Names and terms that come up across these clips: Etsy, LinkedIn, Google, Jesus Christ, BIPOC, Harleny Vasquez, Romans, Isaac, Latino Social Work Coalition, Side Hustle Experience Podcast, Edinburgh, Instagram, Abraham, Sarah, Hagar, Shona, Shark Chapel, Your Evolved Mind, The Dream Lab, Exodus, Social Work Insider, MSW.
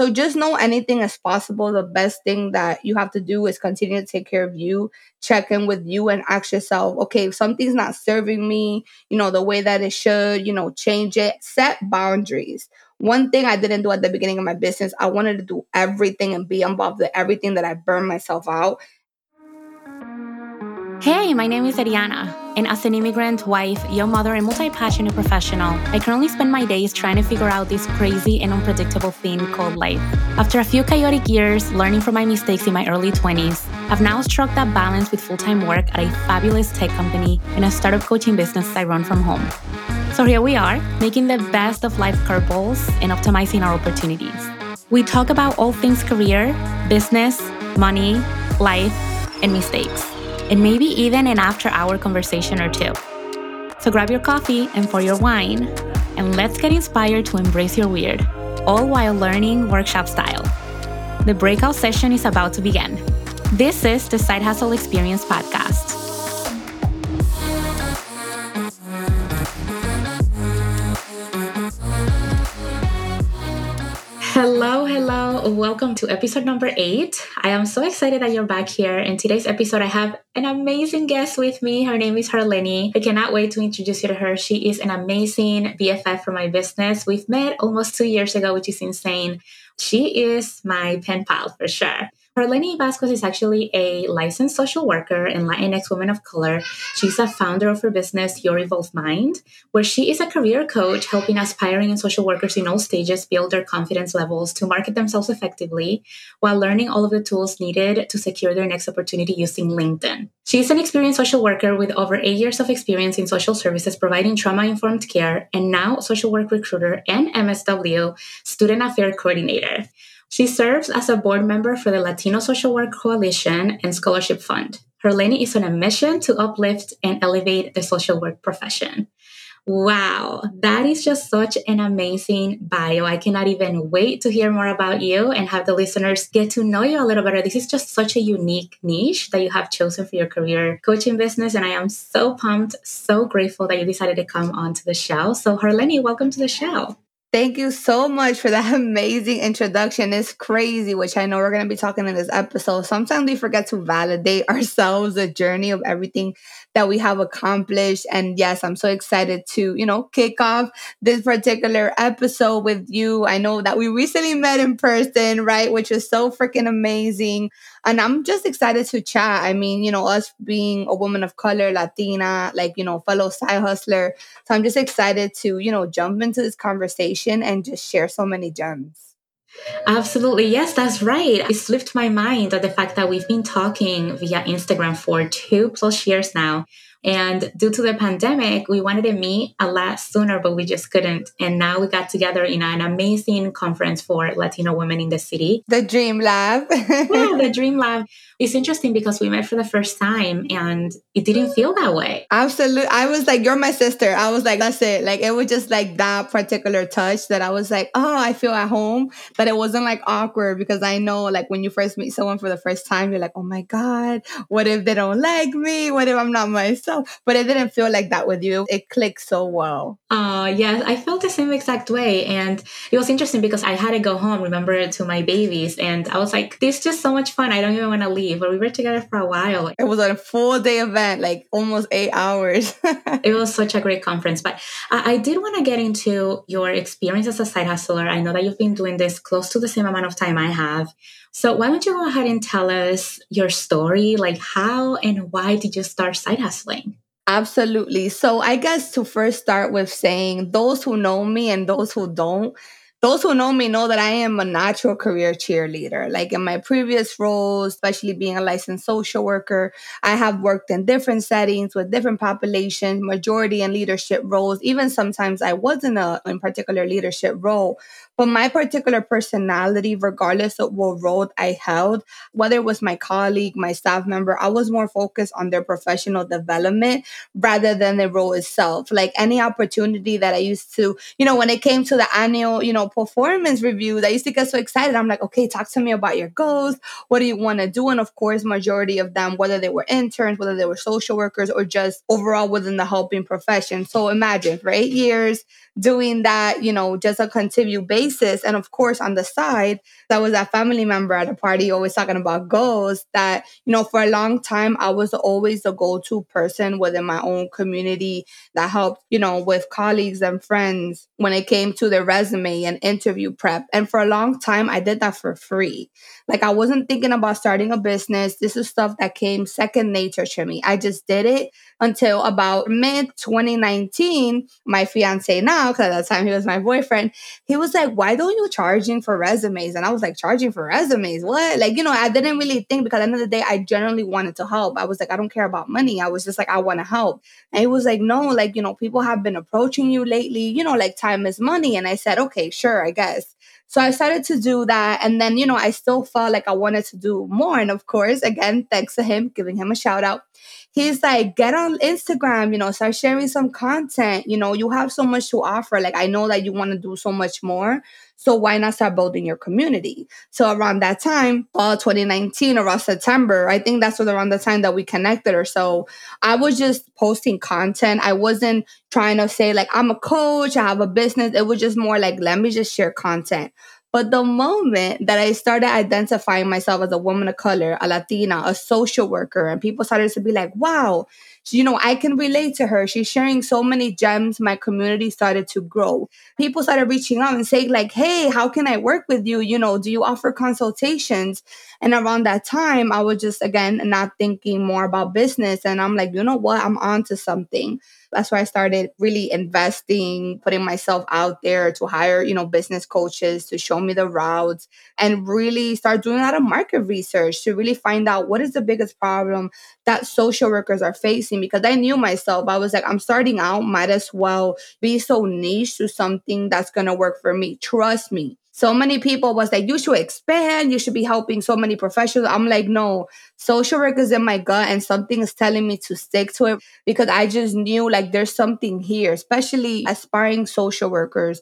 So just know anything is possible. The best thing that you have to do is continue to take care of you, check in with you, and ask yourself, okay, if something's not serving me, the way that it should, change it. Set boundaries. One thing I didn't do at the beginning of my business, I wanted to do everything and be involved with everything that I burned myself out. Hey, my name is Ariana, and as an immigrant, wife, young mother, and multi-passionate professional, I currently spend my days trying to figure out this crazy and unpredictable thing called life. After a few chaotic years, learning from my mistakes in my early 20s, I've now struck that balance with full-time work at a fabulous tech company and a startup coaching business I run from home. So here we are, making the best of life curveballs and optimizing our opportunities. We talk about all things career, business, money, life, and mistakes. And maybe even an after-hour conversation or two. So grab your coffee and pour your wine, and let's get inspired to embrace your weird, all while learning workshop style. The breakout session is about to begin. This is the Side Hustle Experience Podcast. Hello. Welcome to episode number 8. I am so excited that you're back here. In today's episode, I have an amazing guest with me. Her name is Harleny. I cannot wait to introduce you to her. She is an amazing BFF for my business. We've met almost 2 years ago, which is insane. She is my pen pal for sure. Harleny Vasquez is actually a licensed social worker and Latinx woman of color. She's a founder of her business, Your Evolved Mind, where she is a career coach helping aspiring and social workers in all stages build their confidence levels to market themselves effectively while learning all of the tools needed to secure their next opportunity using LinkedIn. She is an experienced social worker with over 8 years of experience in social services, providing trauma-informed care, and now social work recruiter and MSW student affair coordinator. She serves as a board member for the Latino Social Work Coalition and Scholarship Fund. Harleny is on a mission to uplift and elevate the social work profession. Wow, that is just such an amazing bio. I cannot even wait to hear more about you and have the listeners get to know you a little better. This is just such a unique niche that you have chosen for your career coaching business. And I am so pumped, so grateful that you decided to come onto the show. So Harleny, welcome to the show. Thank you so much for that amazing introduction. It's crazy, which I know we're going to be talking in this episode. Sometimes we forget to validate ourselves, the journey of everything that we have accomplished. And yes, I'm so excited to, kick off this particular episode with you. I know that we recently met in person, right? Which is so freaking amazing. And I'm just excited to chat. I mean, us being a woman of color, Latina, fellow side hustler. So I'm just excited to, jump into this conversation and just share so many gems. Absolutely. Yes, that's right. It slipped my mind that the fact that we've been talking via Instagram for 2+ years now. And due to the pandemic, we wanted to meet a lot sooner, but we just couldn't. And now we got together in an amazing conference for Latino women in the city. The Dream Lab. Yeah, the Dream Lab. It's interesting because we met for the first time and it didn't feel that way. Absolutely. I was like, you're my sister. I was like, that's it. Like, it was just like that particular touch that I was like, oh, I feel at home. But it wasn't like awkward because I know like when you first meet someone for the first time, you're like, oh my God, what if they don't like me? What if I'm not myself? But it didn't feel like that with you. It clicked so well. Oh, yes. I felt the same exact way. And it was interesting because I had to go home, remember, to my babies. And I was like, this is just so much fun. I don't even want to leave. But we were together for a while. It was a full-day event, like almost 8 hours. It was such a great conference. But I did want to get into your experience as a side hustler. I know that you've been doing this close to the same amount of time I have. So why don't you go ahead and tell us your story, like how and why did you start side hustling? Absolutely. So I guess to first start with saying those who know me and those who don't, those who know me know that I am a natural career cheerleader. Like in my previous roles, especially being a licensed social worker, I have worked in different settings with different populations, majority in leadership roles. Even sometimes I wasn't in particular leadership role. But my particular personality, regardless of what role I held, whether it was my colleague, my staff member, I was more focused on their professional development rather than the role itself. Like any opportunity that I used to, when it came to the annual, performance reviews, I used to get so excited. I'm like, okay, talk to me about your goals. What do you want to do? And of course, majority of them, whether they were interns, whether they were social workers, or just overall within the helping profession. So imagine for 8 years doing that, just a continued basis. basis. And of course, on the side, that was that family member at a party always talking about goals that, you know, for a long time, I was always the go-to person within my own community that helped, you know, with colleagues and friends when it came to their resume and interview prep. And for a long time, I did that for free. Like, I wasn't thinking about starting a business. This is stuff that came second nature to me. I just did it until about mid-2019, my fiance now, because at that time he was my boyfriend, he was like, why don't you charging for resumes? And I was like, charging for resumes? What? Like, you know, I didn't really think, because at the end of the day, I generally wanted to help. I was like, I don't care about money. I was just like, I want to help. And he was like, no, like, you know, people have been approaching you lately, you know, like time is money. And I said, okay, sure, I guess. So I started to do that. And then, you know, I still felt like I wanted to do more. And of course, again, thanks to him, giving him a shout out. He's like, get on Instagram, you know, start sharing some content. You know, you have so much to offer. Like, I know that you want to do so much more. So why not start building your community? So around that time, fall 2019, around September, I think that's around the time that we connected or so, I was just posting content. I wasn't trying to say like, I'm a coach, I have a business. It was just more like, let me just share content. But the moment that I started identifying myself as a woman of color, a Latina, a social worker, and people started to be like, wow, you know, I can relate to her. She's sharing so many gems. My community started to grow. People started reaching out and saying like, hey, how can I work with you? You know, do you offer consultations? And around that time, I was just, again, not thinking more about business. And I'm like, you know what? I'm onto something. That's why I started really investing, putting myself out there to hire, you know, business coaches to show me the routes and really start doing a lot of market research to really find out what is the biggest problem that social workers are facing. Because I knew myself, I was like, I'm starting out, might as well be so niche to something that's going to work for me. Trust me. So many people was like, you should expand. You should be helping so many professionals. I'm like, no, social work is in my gut and something is telling me to stick to it because I just knew like there's something here, especially aspiring social workers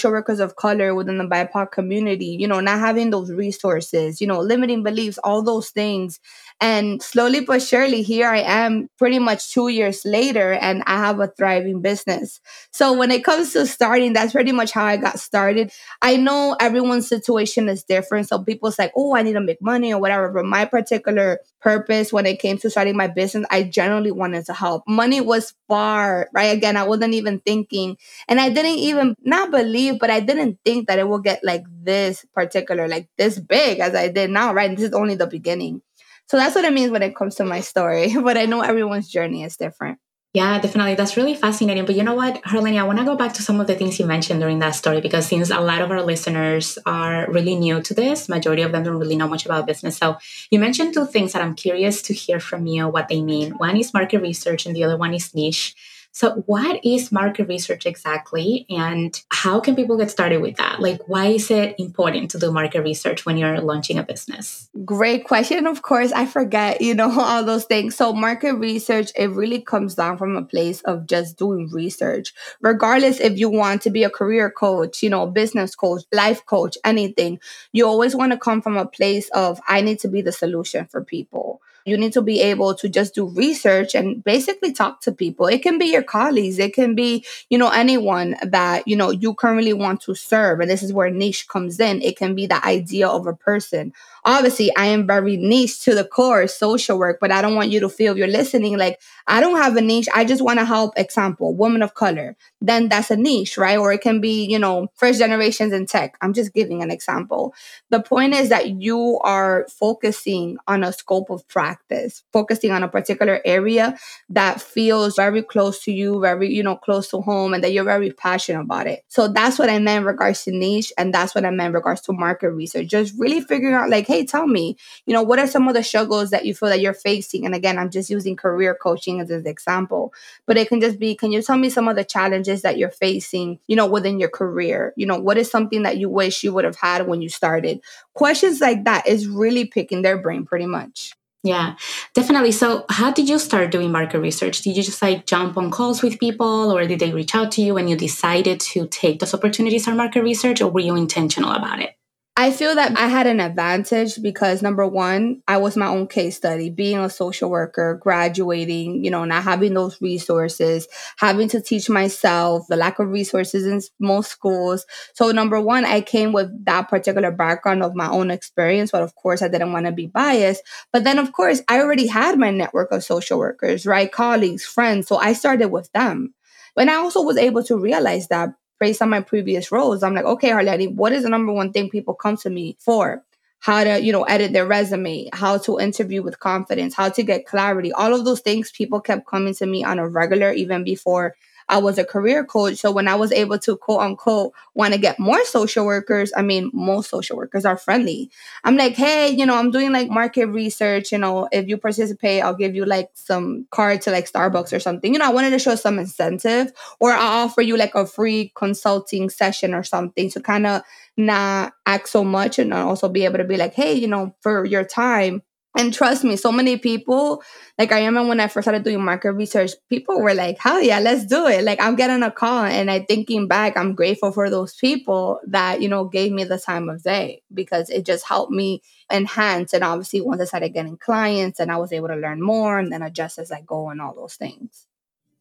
of color within the BIPOC community, you know, not having those resources, you know, limiting beliefs, all those things. And slowly but surely, here I am pretty much 2 years later and I have a thriving business. So when it comes to starting, that's pretty much how I got started. I know everyone's situation is different. So people's like, oh, I need to make money or whatever. But my particular purpose when it came to starting my business, I generally wanted to help. Money was far, right? Again, I wasn't even thinking. And I didn't even, not believe, but I didn't think that it would get like this particular, like this big as I did now, right? And this is only the beginning. So that's what it means when it comes to my story. But I know everyone's journey is different. Yeah, definitely. That's really fascinating. But you know what, Harleny, I want to go back to some of the things you mentioned during that story, because since a lot of our listeners are really new to this, majority of them don't really know much about business. So you mentioned two things that I'm curious to hear from you, what they mean. One is market research and the other one is niche. So what is market research exactly, and how can people get started with that? Like, why is it important to do market research when you're launching a business? Great question. Of course, I forget, you know, all those things. So market research, it really comes down from a place of just doing research. Regardless if you want to be a career coach, you know, business coach, life coach, anything, you always want to come from a place of, I need to be the solution for people. You need to be able to just do research and basically talk to people. It can be your colleagues. It can be, you know, anyone that, you know, you currently want to serve. And this is where niche comes in. It can be the idea of a person. Obviously, I am very niche to the core, social work, but I don't want you to feel, if you're listening, like, I don't have a niche. I just want to help, example, women of color. Then that's a niche, right? Or it can be, you know, first generations in tech. I'm just giving an example. The point is that you are focusing on a scope of practice, focusing on a particular area that feels very close to you, very, you know, close to home, and that you're very passionate about it. So that's what I meant in regards to niche. And that's what I meant in regards to market research. Just really figuring out like, hey, tell me, you know, what are some of the struggles that you feel that you're facing? And again, I'm just using career coaching as an example, but it can just be, can you tell me some of the challenges that you're facing, you know, within your career? You know, what is something that you wish you would have had when you started? Questions like that is really picking their brain pretty much. Yeah, definitely. So how did you start doing market research? Did you just like jump on calls with people, or did they reach out to you when you decided to take those opportunities for market research, or were you intentional about it? I feel that I had an advantage because, number one, I was my own case study, being a social worker, graduating, not having those resources, having to teach myself, the lack of resources in most schools. So number one, I came with that particular background of my own experience, but of course I didn't want to be biased. But then of course, I already had my network of social workers, right? Colleagues, friends. So I started with them. And I also was able to realize that based on my previous roles, I'm like, okay, Harleny, what is the number one thing people come to me for? How to, edit their resume, how to interview with confidence, how to get clarity. All of those things, people kept coming to me on a regular, even before I was a career coach. So when I was able to, quote unquote, want to get more social workers, most social workers are friendly. I'm like, hey, I'm doing like market research, if you participate, I'll give you like some card to like Starbucks or something. I wanted to show some incentive, or I'll offer you like a free consulting session or something to kind of not act so much and also be able to be like, hey, for your time. And trust me, so many people, like I remember when I first started doing market research, people were like, hell yeah, let's do it. Like I'm getting a call, and I thinking back, I'm grateful for those people that, gave me the time of day, because it just helped me enhance. And obviously once I started getting clients, and I was able to learn more and then adjust as I go and all those things.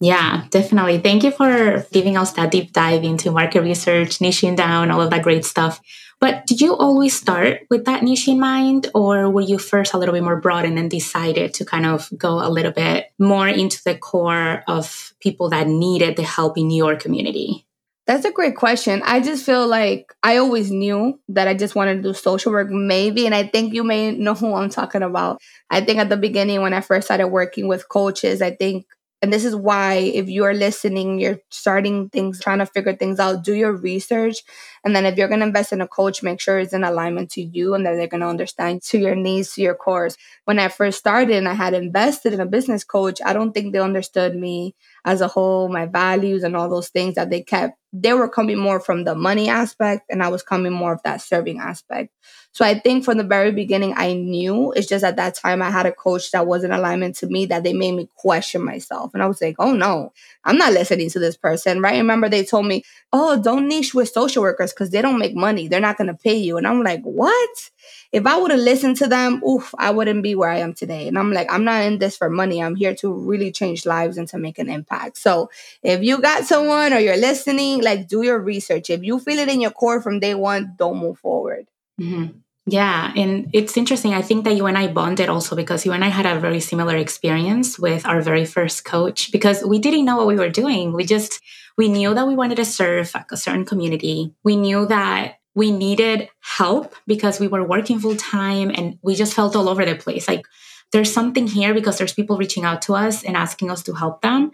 Yeah, definitely. Thank you for giving us that deep dive into market research, niching down, all of that great stuff. But did you always start with that niche in mind, or were you first a little bit more broad and then decided to kind of go a little bit more into the core of people that needed the help in your community? That's a great question. I just feel like I always knew that I just wanted to do social work, maybe. And I think you may know who I'm talking about. I think at the beginning when I first started working with coaches, and this is why if you're listening, you're starting things, trying to figure things out, do your research. And then if you're going to invest in a coach, make sure it's in alignment to you and that they're going to understand to your needs, to your course. When I first started and I had invested in a business coach, I don't think they understood me as a whole, my values and all those things that they kept. They were coming more from the money aspect, and I was coming more of that serving aspect. So I think from the very beginning, I knew. It's just at that time I had a coach that was in alignment to me, that they made me question myself. And I was like, oh no, I'm not listening to this person, right? Remember they told me, oh, don't niche with social workers, because they don't make money. They're not going to pay you. And I'm like, what? If I would have listened to them, I wouldn't be where I am today. And I'm like, I'm not in this for money. I'm here to really change lives and to make an impact. So if you got someone or you're listening, like do your research. If you feel it in your core from day one, don't move forward. Mm-hmm. Yeah. And it's interesting. I think that you and I bonded also because you and I had a very similar experience with our very first coach, because we didn't know what we were doing. We knew that we wanted to serve a certain community. We knew that we needed help because we were working full time and we just felt all over the place. Like there's something here because there's people reaching out to us and asking us to help them.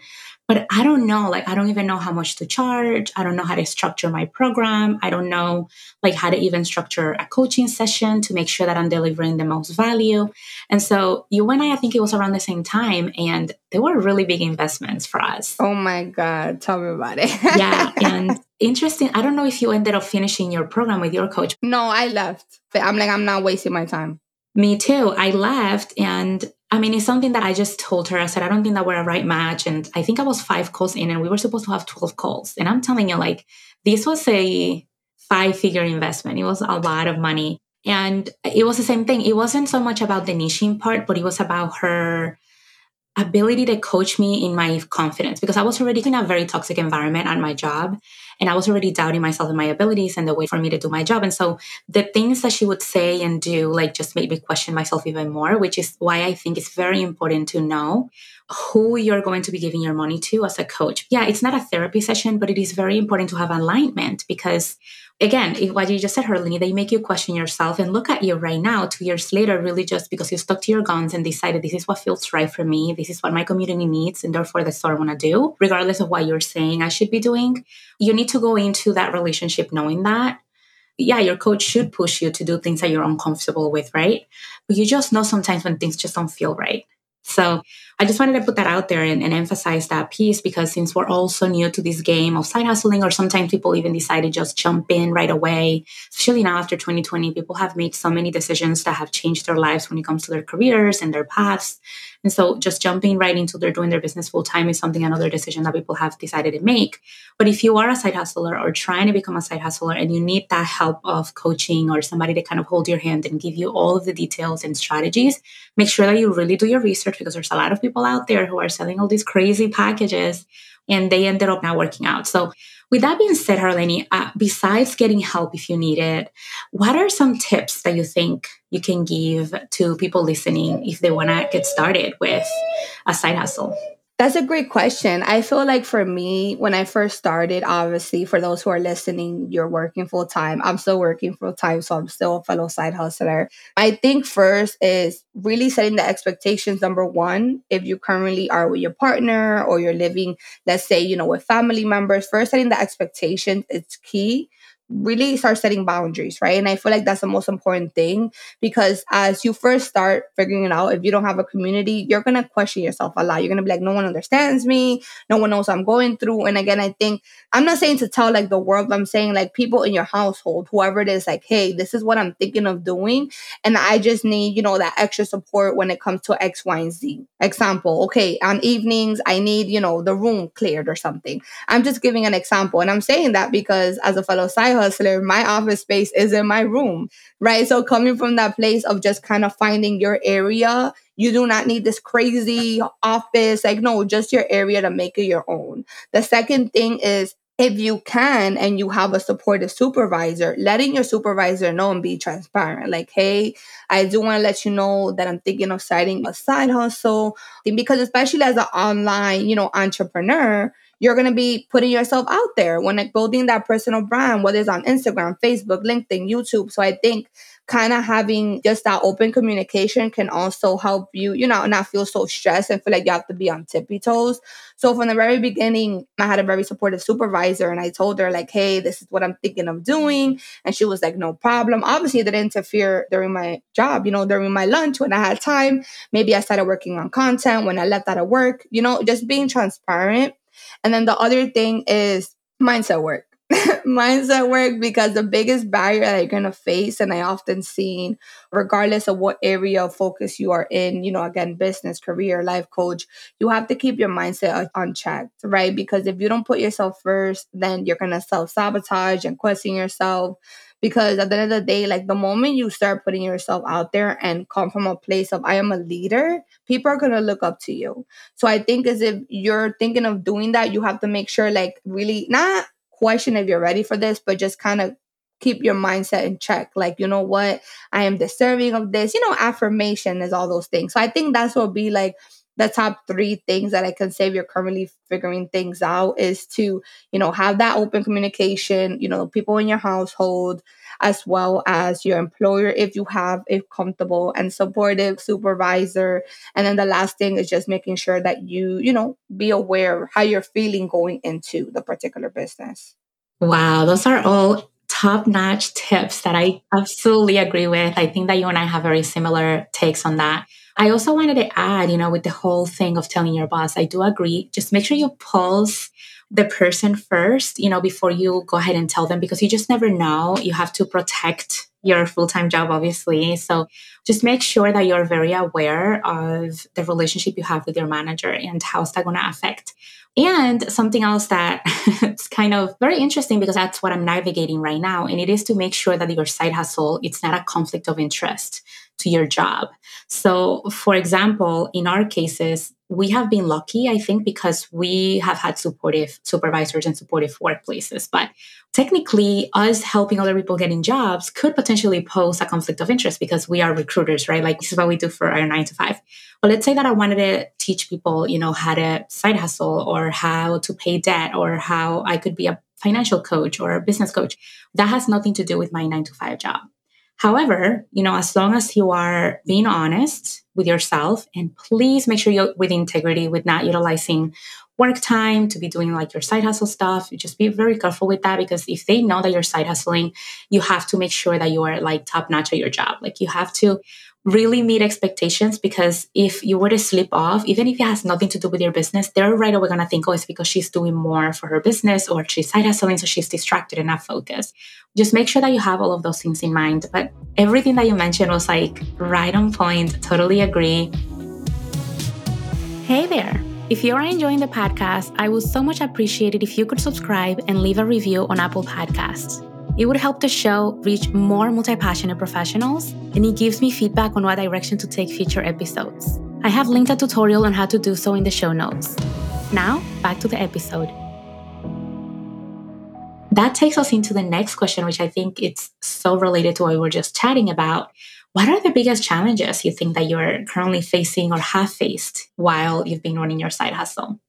But I don't know, I don't even know how much to charge. I don't know how to structure my program. I don't know, how to even structure a coaching session to make sure that I'm delivering the most value. And so you and I think it was around the same time, and they were really big investments for us. Oh my God, tell me about it. Yeah. And interesting, I don't know if you ended up finishing your program with your coach. No, I left. I'm like, I'm not wasting my time. Me too. I left, and it's something that I just told her. I said, I don't think that we're a right match. And I think I was 5 calls in, and we were supposed to have 12 calls. And I'm telling you, this was a 5-figure investment. It was a lot of money. And it was the same thing. It wasn't so much about the niching part, but it was about her ability to coach me in my confidence, because I was already in a very toxic environment at my job. And I was already doubting myself and my abilities and the way for me to do my job. And so the things that she would say and do, just made me question myself even more, which is why I think it's very important to know who you're going to be giving your money to as a coach. Yeah, it's not a therapy session, but it is very important to have alignment, because again, what you just said, Harleny, they make you question yourself and look at you right now, 2 years later, really just because you stuck to your guns and decided this is what feels right for me. This is what my community needs, and therefore that's what I want to do, regardless of what you're saying I should be doing. You need to go into that relationship knowing that, yeah, your coach should push you to do things that you're uncomfortable with, right? But you just know sometimes when things just don't feel right. So I just wanted to put that out there and emphasize that piece, because since we're all so new to this game of side hustling, or sometimes people even decide to just jump in right away, especially now after 2020, people have made so many decisions that have changed their lives when it comes to their careers and their paths. And so just jumping right into their doing their business full time is something, another decision that people have decided to make. But if you are a side hustler or trying to become a side hustler and you need that help of coaching or somebody to kind of hold your hand and give you all of the details and strategies, make sure that you really do your research, because there's a lot of people out there who are selling all these crazy packages and they ended up not working out. So with that being said, Harleny, besides getting help if you need it, what are some tips that you think you can give to people listening if they want to get started with a side hustle? That's a great question. I feel like for me, when I first started, obviously, for those who are listening, you're working full time. I'm still working full time, so I'm still a fellow side hustler. I think first is really setting the expectations. Number one, if you currently are with your partner or you're living, let's say, you know, with family members, first setting the expectations is key. Really start setting boundaries, right? And I feel like that's the most important thing, because as you first start figuring it out, if you don't have a community, you're going to question yourself a lot. You're going to be like, no one understands me. No one knows what I'm going through. And again, I think, I'm not saying to tell like the world, but I'm saying like people in your household, whoever it is, like, hey, this is what I'm thinking of doing. And I just need, you know, that extra support when it comes to X, Y, and Z. Example, okay, on evenings, I need, you know, the room cleared or something. I'm just giving an example. And I'm saying that because as a fellow side hustler, my office space is in my room, right? So coming from that place of just kind of finding your area, you do not need this crazy office. Like, no, just your area to make it your own. The second thing is, if you can and you have a supportive supervisor, letting your supervisor know and be transparent. Like, hey, I do want to let you know that I'm thinking of starting a side hustle. Because especially as an online, you know, entrepreneur, you're going to be putting yourself out there when like, building that personal brand, whether it's on Instagram, Facebook, LinkedIn, YouTube. So I think kind of having just that open communication can also help you, you know, not feel so stressed and feel like you have to be on tippy toes. So from the very beginning, I had a very supportive supervisor and I told her like, hey, this is what I'm thinking of doing. And she was like, no problem. Obviously, it didn't interfere during my job, you know, during my lunch when I had time. Maybe I started working on content when I left out of work, you know, just being transparent. And then the other thing is mindset work. Mindset work, because the biggest barrier that you're going to face, and I often seen, regardless of what area of focus you are in, you know, again, business, career, life coach, you have to keep your mindset unchecked, right? Because if you don't put yourself first, then you're going to self-sabotage and question yourself. Because at the end of the day, like the moment you start putting yourself out there and come from a place of I am a leader, people are going to look up to you. So I think as if you're thinking of doing that, you have to make sure like really not question if you're ready for this, but just kind of keep your mindset in check. Like, you know what? I am deserving of this, you know, affirmation is all those things. So I think that's what will be like the top three things that I can say if you're currently figuring things out is to, you know, have that open communication, you know, people in your household, as well as your employer, if you have a comfortable and supportive supervisor. And then the last thing is just making sure that you, you know, be aware of how you're feeling going into the particular business. Wow, those are all top-notch tips that I absolutely agree with. I think that you and I have very similar takes on that. I also wanted to add, you know, with the whole thing of telling your boss, I do agree. Just make sure you pulse the person first, you know, before you go ahead and tell them, because you just never know. You have to protect your full-time job, obviously. So just make sure that you're very aware of the relationship you have with your manager and how's that going to affect. And something else that it's kind of very interesting, because that's what I'm navigating right now. And it is to make sure that your side hustle, it's not a conflict of interest to your job. So for example, in our cases, we have been lucky, I think, because we have had supportive supervisors and supportive workplaces. But technically, us helping other people getting jobs could potentially pose a conflict of interest because we are recruiters, right? Like this is what we do for our 9-to-5. But let's say that I wanted to teach people, you know, how to side hustle or how to pay debt or how I could be a financial coach or a business coach. That has nothing to do with my 9-to-5 job. However, you know, as long as you are being honest with yourself, and please make sure you're with integrity, with not utilizing work time to be doing like your side hustle stuff, you just be very careful with that, because if they know that you're side hustling, you have to make sure that you are like top notch at your job. Like you have to really meet expectations, because if you were to slip off, even if it has nothing to do with your business, they're right away going to think, oh, it's because she's doing more for her business, or she's side hustling, so she's distracted and not focused. Just make sure that you have all of those things in mind. But everything that you mentioned was like right on point. Totally agree. Hey there. If you're enjoying the podcast, I would so much appreciate it if you could subscribe and leave a review on Apple Podcasts. It would help the show reach more multi-passionate professionals, and it gives me feedback on what direction to take future episodes. I have linked a tutorial on how to do so in the show notes. Now, back to the episode. That takes us into the next question, which I think it's so related to what we were just chatting about. What are the biggest challenges you think that you're currently facing or have faced while you've been running your side hustle?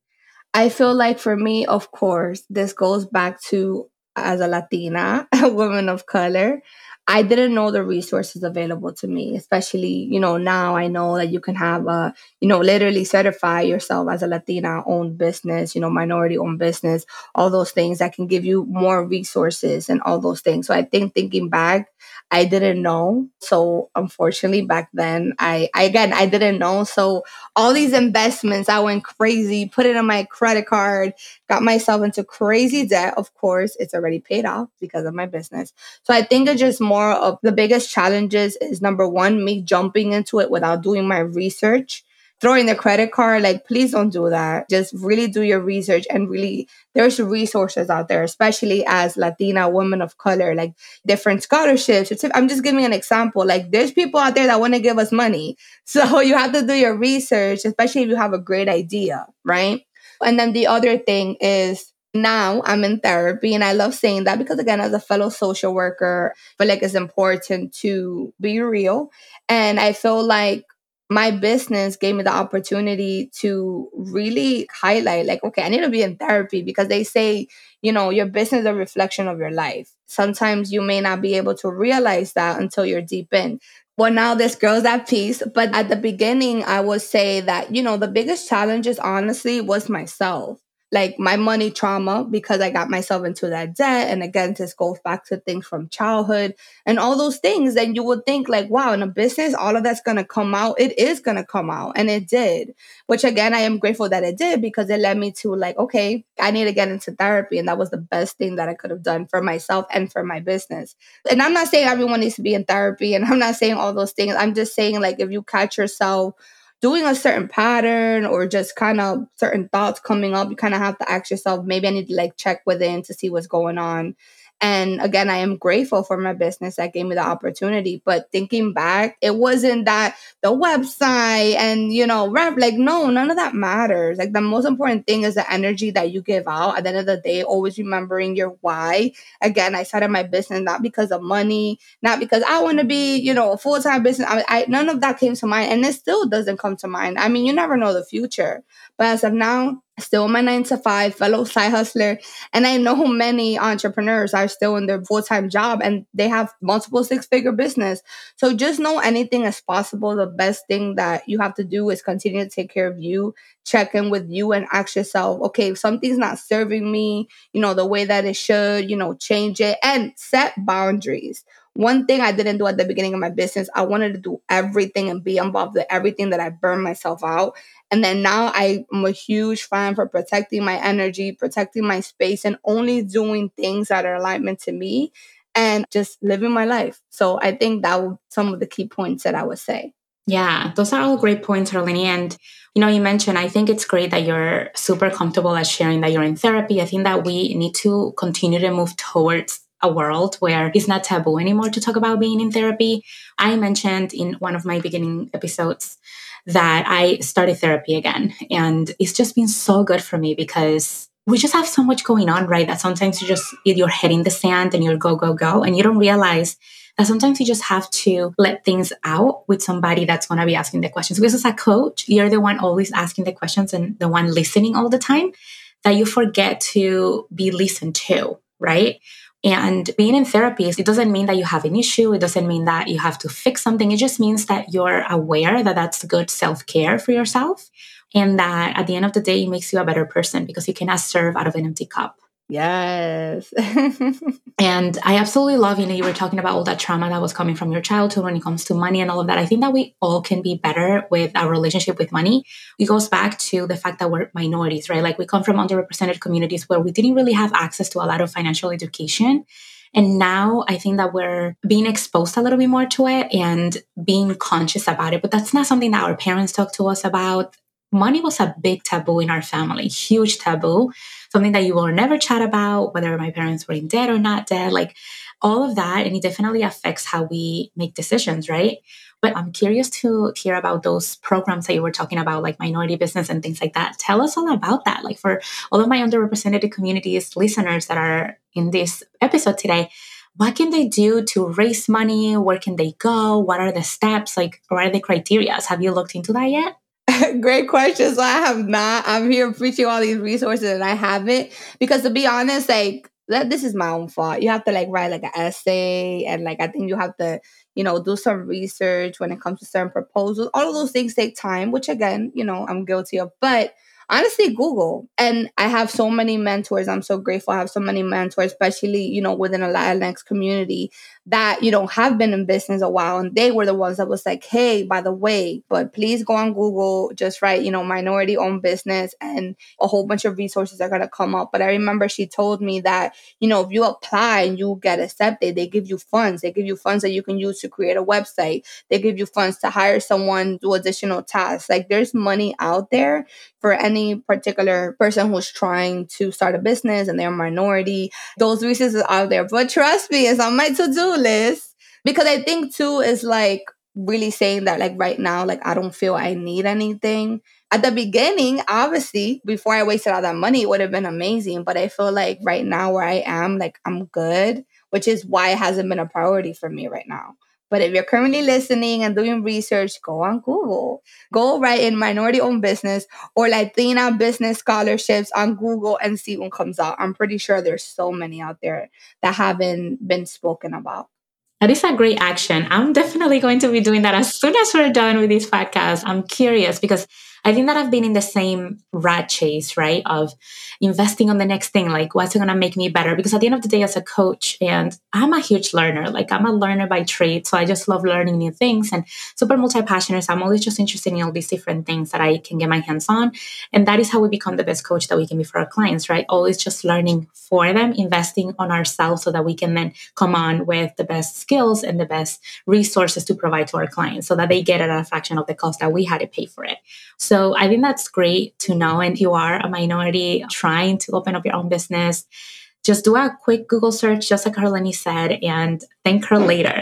I feel like for me, of course, this goes back to, as a Latina, a woman of color, I didn't know the resources available to me, especially, now I know that you can have a, literally certify yourself as a Latina-owned business, minority-owned business, all those things that can give you more resources and all those things. So I think thinking back, I didn't know. So unfortunately, back then, I didn't know. So all these investments, I went crazy, put it on my credit card, got myself into crazy debt. Of course, it's already paid off because of my business. So I think it's just more of the biggest challenges is, number one, me jumping into it without doing my research, throwing the credit card. Like, please don't do that. Just really do your research, and really, there's resources out there, especially as Latina women of color, like different scholarships. I'm just giving an example. Like, there's people out there that want to give us money. So you have to do your research, especially if you have a great idea, right? And then the other thing is, now I'm in therapy, and I love saying that because, again, as a fellow social worker, I feel like it's important to be real. And I feel like my business gave me the opportunity to really highlight, like, okay, I need to be in therapy, because they say, your business is a reflection of your life. Sometimes you may not be able to realize that until you're deep in. Well, now this girl's at peace. But at the beginning, I would say that, the biggest challenges, honestly, was myself. Like my money trauma, because I got myself into that debt. And again, this goes back to things from childhood and all those things. And you would think like, wow, in a business, all of that's going to come out. It is going to come out. And it did, which again, I am grateful that it did, because it led me to like, okay, I need to get into therapy. And that was the best thing that I could have done for myself and for my business. And I'm not saying everyone needs to be in therapy, and I'm not saying all those things. I'm just saying, like, if you catch yourself doing a certain pattern or just kind of certain thoughts coming up, you kind of have to ask yourself, maybe I need to like check within to see what's going on. And again, I am grateful for my business that gave me the opportunity. But thinking back, it wasn't that the website and, none of that matters. Like the most important thing is the energy that you give out. At the end of the day, always remembering your why. Again, I started my business not because of money, not because I want to be, a full-time business. I none of that came to mind, and it still doesn't come to mind. I mean, you never know the future. But as of now, still my 9-to-5, fellow side hustler. And I know many entrepreneurs are still in their full-time job and they have multiple six-figure business. So just know anything is possible. The best thing that you have to do is continue to take care of you, check in with you, and ask yourself, okay, if something's not serving me, the way that it should, change it, and set boundaries. One thing I didn't do at the beginning of my business, I wanted to do everything and be involved with everything that I burned myself out. And then now I'm a huge fan for protecting my energy, protecting my space, and only doing things that are alignment to me and just living my life. So I think that was some of the key points that I would say. Yeah, those are all great points, Harleny. And, you mentioned, I think it's great that you're super comfortable at sharing that you're in therapy. I think that we need to continue to move towards a world where it's not taboo anymore to talk about being in therapy. I mentioned in one of my beginning episodes that I started therapy again. And it's just been so good for me, because we just have so much going on, right? That sometimes you just get your head in the sand and you're go, go, go. And you don't realize that sometimes you just have to let things out with somebody that's going to be asking the questions. Because as a coach, you're the one always asking the questions and the one listening all the time, that you forget to be listened to, right? And being in therapy, it doesn't mean that you have an issue. It doesn't mean that you have to fix something. It just means that you're aware that that's good self-care for yourself, and that at the end of the day, it makes you a better person, because you cannot serve out of an empty cup. Yes. And I absolutely love, you were talking about all that trauma that was coming from your childhood when it comes to money and all of that. I think that we all can be better with our relationship with money. It goes back to the fact that we're minorities, right? Like we come from underrepresented communities where we didn't really have access to a lot of financial education. And now I think that we're being exposed a little bit more to it and being conscious about it. But that's not something that our parents talked to us about. Money was a big taboo in our family, huge taboo, something that you will never chat about, whether my parents were in debt or not debt, like all of that. And it definitely affects how we make decisions, right? But I'm curious to hear about those programs that you were talking about, like minority business and things like that. Tell us all about that. Like for all of my underrepresented communities listeners that are in this episode today, what can they do to raise money? Where can they go? What are the steps? Like, what are the criteria? Have you looked into that yet? Great questions. I have not. I'm here preaching all these resources and I haven't, because to be honest, like this is my own fault. You have to write an essay, and I think you have to, do some research when it comes to certain proposals. All of those things take time, which again, I'm guilty of, but honestly, Google. And I have so many mentors. I'm so grateful I have so many mentors, especially, within a Latinx community that, have been in business a while. And they were the ones that was like, hey, by the way, but please go on Google, just write, minority owned business, and a whole bunch of resources are going to come up. But I remember she told me that, if you apply and you get accepted, they give you funds. They give you funds that you can use to create a website. They give you funds to hire someone, do additional tasks. There's money out there for any particular person who's trying to start a business and they're a minority. Those resources are out there. But trust me, it's on my to-do list. Because I think too is really saying that right now, I don't feel I need anything. At the beginning, obviously, before I wasted all that money, it would have been amazing. But I feel right now where I am, I'm good, which is why it hasn't been a priority for me right now. But if you're currently listening and doing research, go on Google. Go write in minority-owned business or Latina business scholarships on Google and see what comes out. I'm pretty sure there's so many out there that haven't been spoken about. That is a great action. I'm definitely going to be doing that as soon as we're done with this podcast. I'm curious because I think that I've been in the same rat chase, right? Of investing on the next thing, what's going to make me better? Because at the end of the day, as a coach, and I'm a huge learner, I'm a learner by trade. So I just love learning new things and super multi-passionate. So I'm always just interested in all these different things that I can get my hands on. And that is how we become the best coach that we can be for our clients, right? Always just learning for them, investing on ourselves so that we can then come on with the best skills and the best resources to provide to our clients so that they get at a fraction of the cost that we had to pay for it. So I think that's great to know. And you are a minority trying to open up your own business. Just do a quick Google search, just like Harleny said, and thank her later.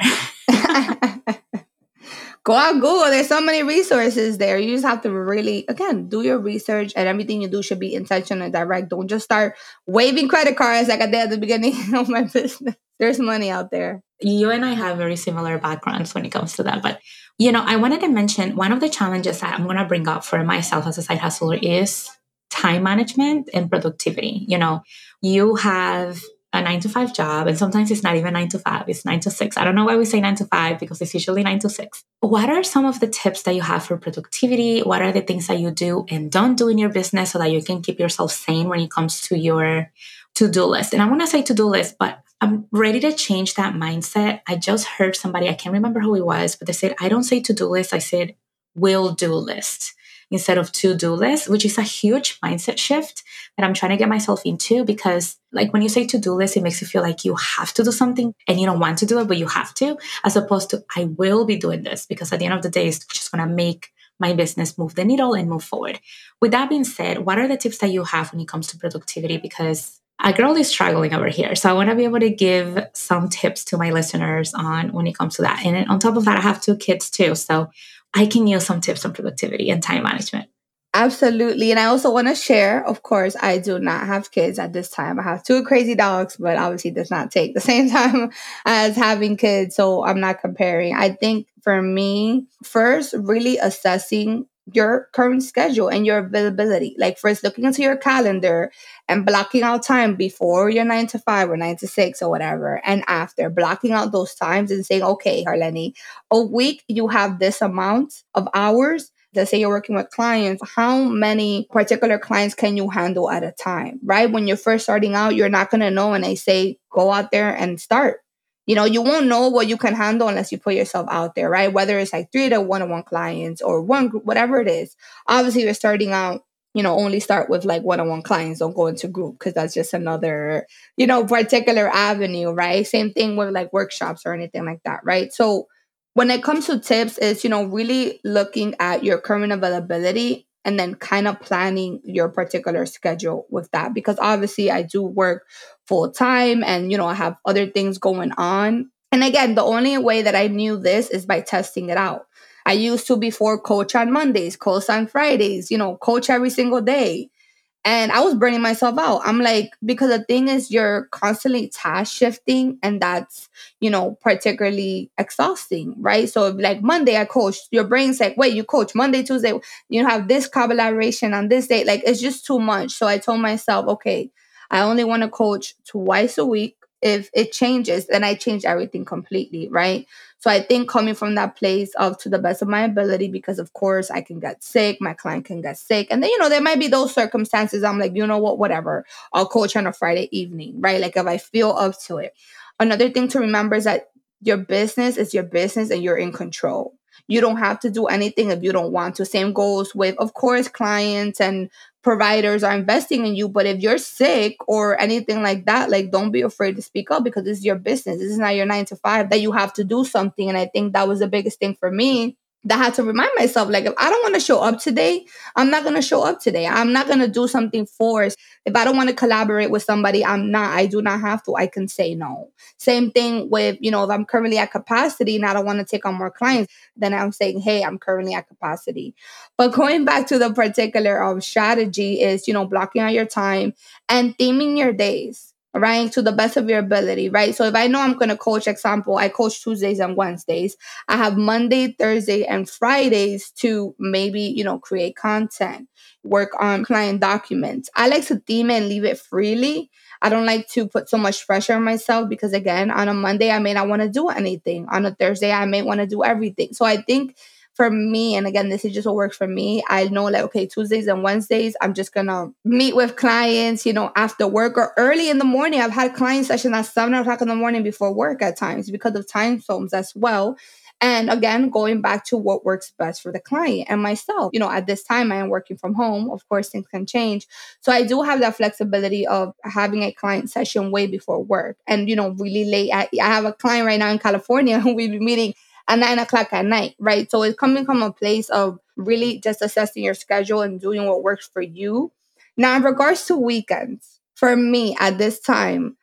Go on Google. There's so many resources there. You just have to really, again, do your research, and everything you do should be intentional and direct. Don't just start waving credit cards like I did at the beginning of my business. There's money out there. You and I have very similar backgrounds when it comes to that, but I wanted to mention one of the challenges that I'm going to bring up for myself as a side hustler is time management and productivity. You have a 9-to-5 job, and sometimes it's not even 9-to-5, it's 9-to-6. I don't know why we say 9-to-5 because it's usually 9-to-6. What are some of the tips that you have for productivity? What are the things that you do and don't do in your business so that you can keep yourself sane when it comes to your to-do list? And I want to say to-do list, but I'm ready to change that mindset. I just heard somebody, I can't remember who it was, but they said, I don't say to-do list, I said will-do list instead of to-do list, which is a huge mindset shift that I'm trying to get myself into, because when you say to-do list, it makes you feel like you have to do something and you don't want to do it, but you have to, as opposed to I will be doing this, because at the end of the day, it's just going to make my business move the needle and move forward. With that being said, what are the tips that you have when it comes to productivity? Because a girl is struggling over here. So I want to be able to give some tips to my listeners on when it comes to that. And then on top of that, I have 2 kids too. So I can use some tips on productivity and time management. Absolutely. And I also want to share, of course, I do not have kids at this time. I have 2 crazy dogs, but obviously does not take the same time as having kids. So I'm not comparing. I think for me, first, really assessing your current schedule and your availability. First looking into your calendar and blocking out time before your 9-to-5 or 9-to-6 or whatever. And after, blocking out those times and saying, okay, Harleny, a week you have this amount of hours let's say you're working with clients, how many particular clients can you handle at a time, right? When you're first starting out, you're not going to know. And I say, go out there and start. You know, you won't know what you can handle unless you put yourself out there, right? Whether it's like 3 to 1-on-1 clients or one group, whatever it is. Obviously, you're starting out, you know, only start with like one-on-one clients. Don't go into group because that's just another, you know, particular avenue, right? Same thing with like workshops or anything like that, right? So when it comes to tips, it's, you know, really looking at your current availability and then kind of planning your particular schedule with that. Because obviously I do work full time and, you know, I have other things going on. And again, the only way that I knew this is by testing it out. I used to before coach on Mondays, coach on Fridays, you know, coach every single day. And I was burning myself out. I'm like, because the thing is you're constantly task shifting and that's, you know, particularly exhausting, right? So if like Monday I coach, your brain's like, wait, you coach Monday, Tuesday, you have this collaboration on this day. Like it's just too much. So I told myself, okay, I only want to coach twice a week. If it changes, then I change everything completely, right? So I think coming from that place of to the best of my ability, because of course I can get sick, my client can get sick. And then, you know, there might be those circumstances. I'm like, you know what, whatever. I'll coach on a Friday evening, right? Like if I feel up to it. Another thing to remember is that your business is your business and you're in control. You don't have to do anything if you don't want to. Same goes with, of course, clients and providers are investing in you. But if you're sick or anything like that, like don't be afraid to speak up because this is your business. This is not your 9-to-5 that you have to do something. And I think that was the biggest thing for me that I had to remind myself, like, if I don't want to show up today, I'm not going to show up today. I'm not going to do something forced. If I don't want to collaborate with somebody, I do not have to. I can say no. Same thing with, you know, if I'm currently at capacity and I don't want to take on more clients, then I'm saying, hey, I'm currently at capacity. But going back to the particular strategy is, you know, blocking out your time and theming your days. Right? To the best of your ability, right? So if I know I'm going to coach, example, I coach Tuesdays and Wednesdays. I have Monday, Thursday, and Fridays to maybe, you know, create content, work on client documents. I like to theme it and leave it freely. I don't like to put so much pressure on myself because again, on a Monday, I may not want to do anything. On a Thursday, I may want to do everything. So I think for me, and again, this is just what works for me. I know like, okay, Tuesdays and Wednesdays, I'm just going to meet with clients, you know, after work or early in the morning. I've had client sessions at 7 o'clock in the morning before work at times because of time zones as well. And again, going back to what works best for the client and myself, you know, at this time I am working from home. Of course, things can change. So I do have that flexibility of having a client session way before work and, you know, really late. I have a client right now in California who we'll be meeting at 9 o'clock at night, right? So it's coming from a place of really just assessing your schedule and doing what works for you. Now, in regards to weekends, for me at this time,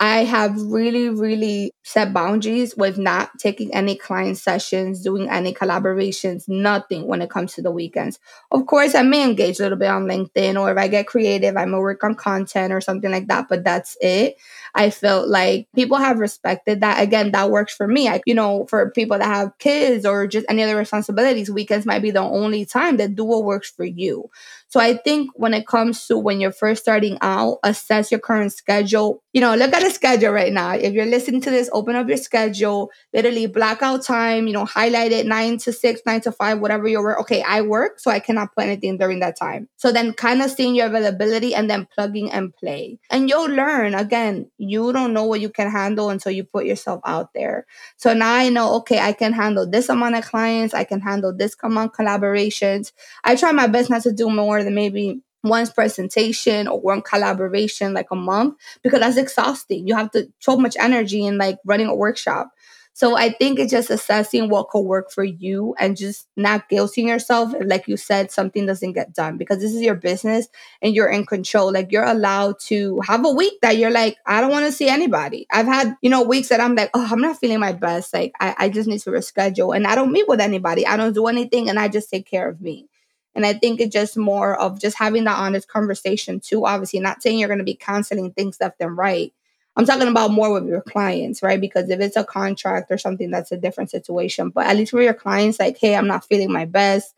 I have really, really set boundaries with not taking any client sessions, doing any collaborations, nothing when it comes to the weekends. Of course, I may engage a little bit on LinkedIn or if I get creative, I may work on content or something like that, but that's it. I felt like people have respected that. Again, that works for me. You know, for people that have kids or just any other responsibilities, weekends might be the only time that do what works for you. So I think when it comes to when you're first starting out, assess your current schedule. You know, look at a schedule right now. If you're listening to this, open up your schedule, literally block out time, you know, highlight it 9 to 6, 9 to 5, whatever your work. Okay, I work, so I cannot put anything during that time. So then kind of seeing your availability and then plugging and play. And you'll learn, again, you don't know what you can handle until you put yourself out there. So now I know, okay, I can handle this amount of clients. I can handle this amount of collaborations. I try my best not to do more than maybe one presentation or one collaboration like a month because that's exhausting. You have to so much energy in like running a workshop. So I think it's just assessing what could work for you and just not guilting yourself if, like you said, something doesn't get done because this is your business and you're in control. Like you're allowed to have a week that you're like, I don't want to see anybody. I've had, you know, weeks that I'm like, oh, I'm not feeling my best. Like I just need to reschedule and I don't meet with anybody. I don't do anything and I just take care of me. And I think it's just more of just having that honest conversation too. Obviously, not saying you're going to be canceling things left and right. I'm talking about more with your clients, right? Because if it's a contract or something, that's a different situation. But at least for your clients, like, hey, I'm not feeling my best.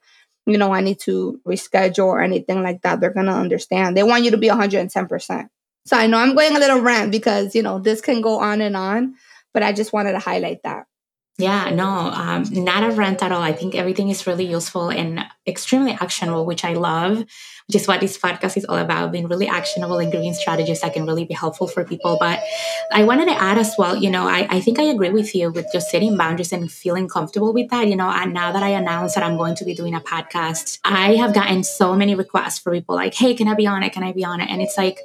You know, I need to reschedule or anything like that. They're going to understand. They want you to be 110%. So I know I'm going a little rant because, you know, this can go on and on, but I just wanted to highlight that. Yeah, no, not a rant at all. I think everything is really useful and extremely actionable, which I love, which is what this podcast is all about, being really actionable and giving strategies that can really be helpful for people. But I wanted to add as well, you know, I think I agree with you with just setting boundaries and feeling comfortable with that. You know, and now that I announced that I'm going to be doing a podcast, I have gotten so many requests for people like, hey, can I be on it? Can I be on it? And it's like,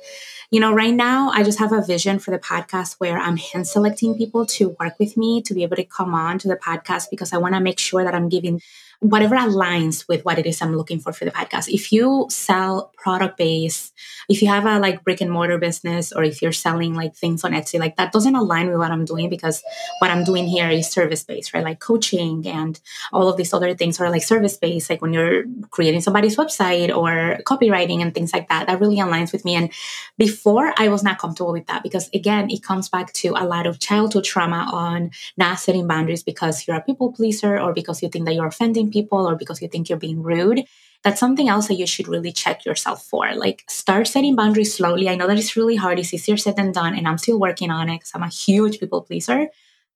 you know, right now, I just have a vision for the podcast where I'm hand selecting people to work with me to be able to come on to the podcast, because I want to make sure that I'm giving whatever aligns with what it is I'm looking for the podcast. If you sell product-based, if you have a like brick and mortar business, or if you're selling like things on Etsy, like that doesn't align with what I'm doing, because what I'm doing here is service-based, right? Like coaching and all of these other things are like service-based, like when you're creating somebody's website or copywriting and things like that, that really aligns with me. And before, I was not comfortable with that, because again, it comes back to a lot of childhood trauma on not setting boundaries because you're a people pleaser, or because you think that you're offending people, or because you think you're being rude. That's something else that you should really check yourself for. Like, start setting boundaries slowly. I know that it's really hard. It's easier said than done. And I'm still working on it because I'm a huge people pleaser.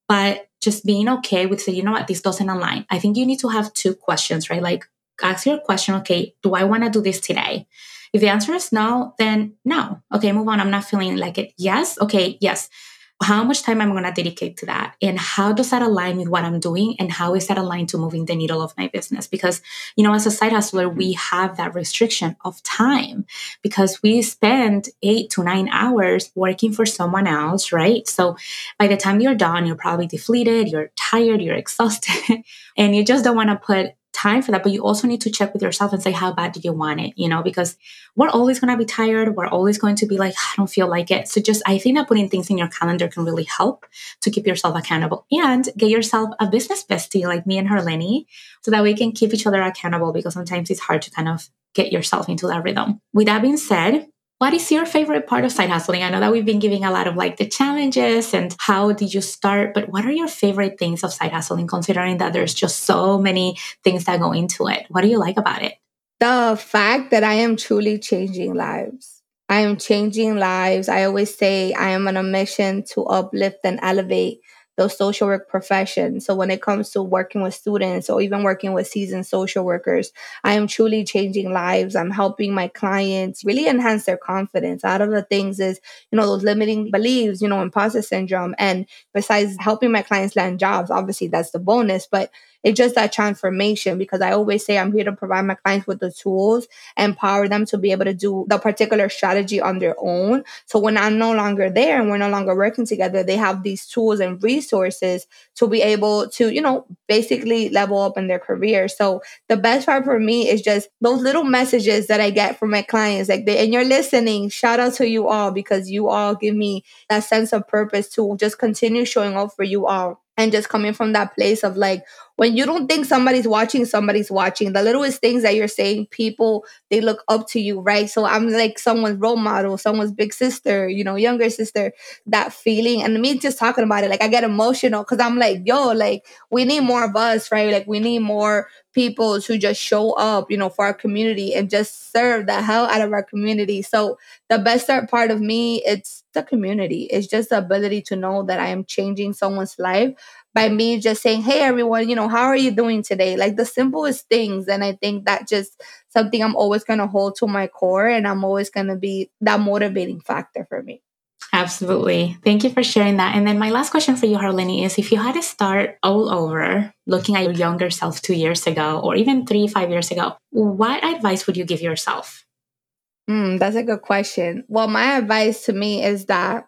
But just being okay with saying, you know what, this doesn't align. I think you need to have two questions, right? Like, ask your question, okay, do I want to do this today? If the answer is no, then no. Okay, move on. I'm not feeling like it. Yes. Okay, yes. How much time I'm going to dedicate to that? And how does that align with what I'm doing? And how is that aligned to moving the needle of my business? Because, you know, as a side hustler, we have that restriction of time because we spend 8 to 9 hours working for someone else, right? So by the time you're done, you're probably depleted, you're tired, you're exhausted, and you just don't want to put time for that. But you also need to check with yourself and say, how bad do you want it? You know, because we're always going to be tired. We're always going to be like, I don't feel like it. So just, I think that putting things in your calendar can really help to keep yourself accountable and get yourself a business bestie like me and Harleny, so that we can keep each other accountable, because sometimes it's hard to kind of get yourself into that rhythm. With that being said, what is your favorite part of side hustling? I know that we've been giving a lot of like the challenges and how did you start, but what are your favorite things of side hustling, considering that there's just so many things that go into it? What do you like about it? The fact that I am truly changing lives. I am changing lives. I always say I am on a mission to uplift and elevate the social work profession. So when it comes to working with students or even working with seasoned social workers, I am truly changing lives. I'm helping my clients really enhance their confidence. Out of the things is, you know, those limiting beliefs, you know, imposter syndrome. And besides helping my clients land jobs, obviously that's the bonus, but it's just that transformation, because I always say I'm here to provide my clients with the tools, empower them to be able to do the particular strategy on their own. So when I'm no longer there and we're no longer working together, they have these tools and resources to be able to, you know, basically level up in their career. So the best part for me is just those little messages that I get from my clients, like and you're listening, shout out to you all, because you all give me that sense of purpose to just continue showing up for you all. And just coming from that place of like, when you don't think somebody's watching, somebody's watching. The littlest things that you're saying, people, they look up to you, right? So I'm like someone's role model, someone's big sister, you know, younger sister, that feeling. And me just talking about it, like I get emotional because I'm like, yo, like we need more of us, right? Like we need more people to just show up, you know, for our community and just serve the hell out of our community. So the best part of me, it's the community. It's just the ability to know that I am changing someone's life by me just saying, hey, everyone, you know, how are you doing today? Like the simplest things. And I think that just something I'm always going to hold to my core, and I'm always going to be that motivating factor for me. Absolutely. Thank you for sharing that. And then my last question for you, Harleny, is if you had to start all over, looking at your younger self 2 years ago, or even 3, 5 years ago, what advice would you give yourself? That's a good question. Well, my advice to me is that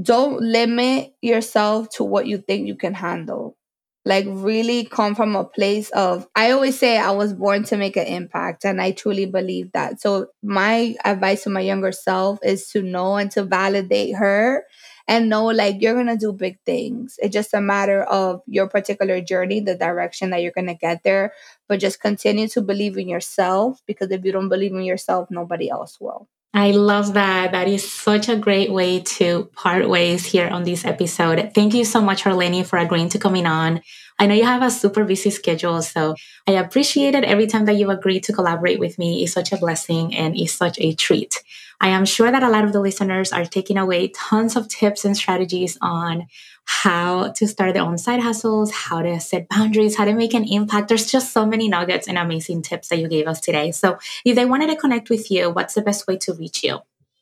don't limit yourself to what you think you can handle. Like really come from a place of, I always say I was born to make an impact, and I truly believe that. So my advice to my younger self is to know and to validate her and know like you're going to do big things. It's just a matter of your particular journey, the direction that you're going to get there, but just continue to believe in yourself, because if you don't believe in yourself, nobody else will. I love that. That is such a great way to part ways here on this episode. Thank you so much, Harleny, for agreeing to coming on. I know you have a super busy schedule, so I appreciate it every time that you agree to collaborate with me. It's such a blessing and it's such a treat. I am sure that a lot of the listeners are taking away tons of tips and strategies on how to start their own side hustles, how to set boundaries, how to make an impact. There's just so many nuggets and amazing tips that you gave us today. So if they wanted to connect with you, what's the best way to reach you?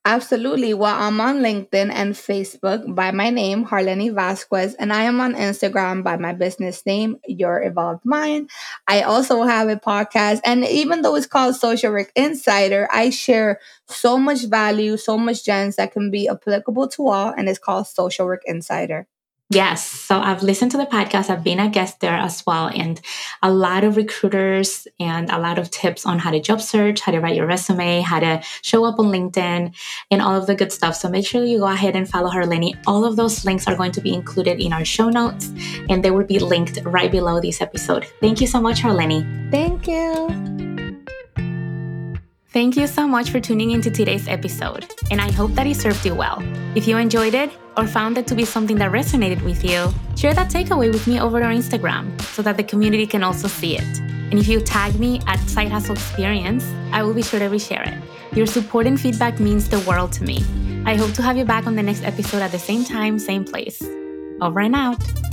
Absolutely. Well, I'm on LinkedIn and Facebook by my name, Harleny Vasquez, and I am on Instagram by my business name, Your Evolved Mind. I also have a podcast, and even though it's called Social Work Insider, I share so much value, so much gems that can be applicable to all, and it's called Social Work Insider. Yes. So I've listened to the podcast. I've been a guest there as well. And a lot of recruiters and a lot of tips on how to job search, how to write your resume, how to show up on LinkedIn, and all of the good stuff. So make sure you go ahead and follow Harleny. All of those links are going to be included in our show notes, and they will be linked right below this episode. Thank you so much, Harleny. Thank you. Thank you so much for tuning into today's episode, and I hope that it served you well. If you enjoyed it or found it to be something that resonated with you, share that takeaway with me over on Instagram so that the community can also see it. And if you tag me at Side Hustle Experience, I will be sure to reshare it. Your support and feedback means the world to me. I hope to have you back on the next episode at the same time, same place. Over and out.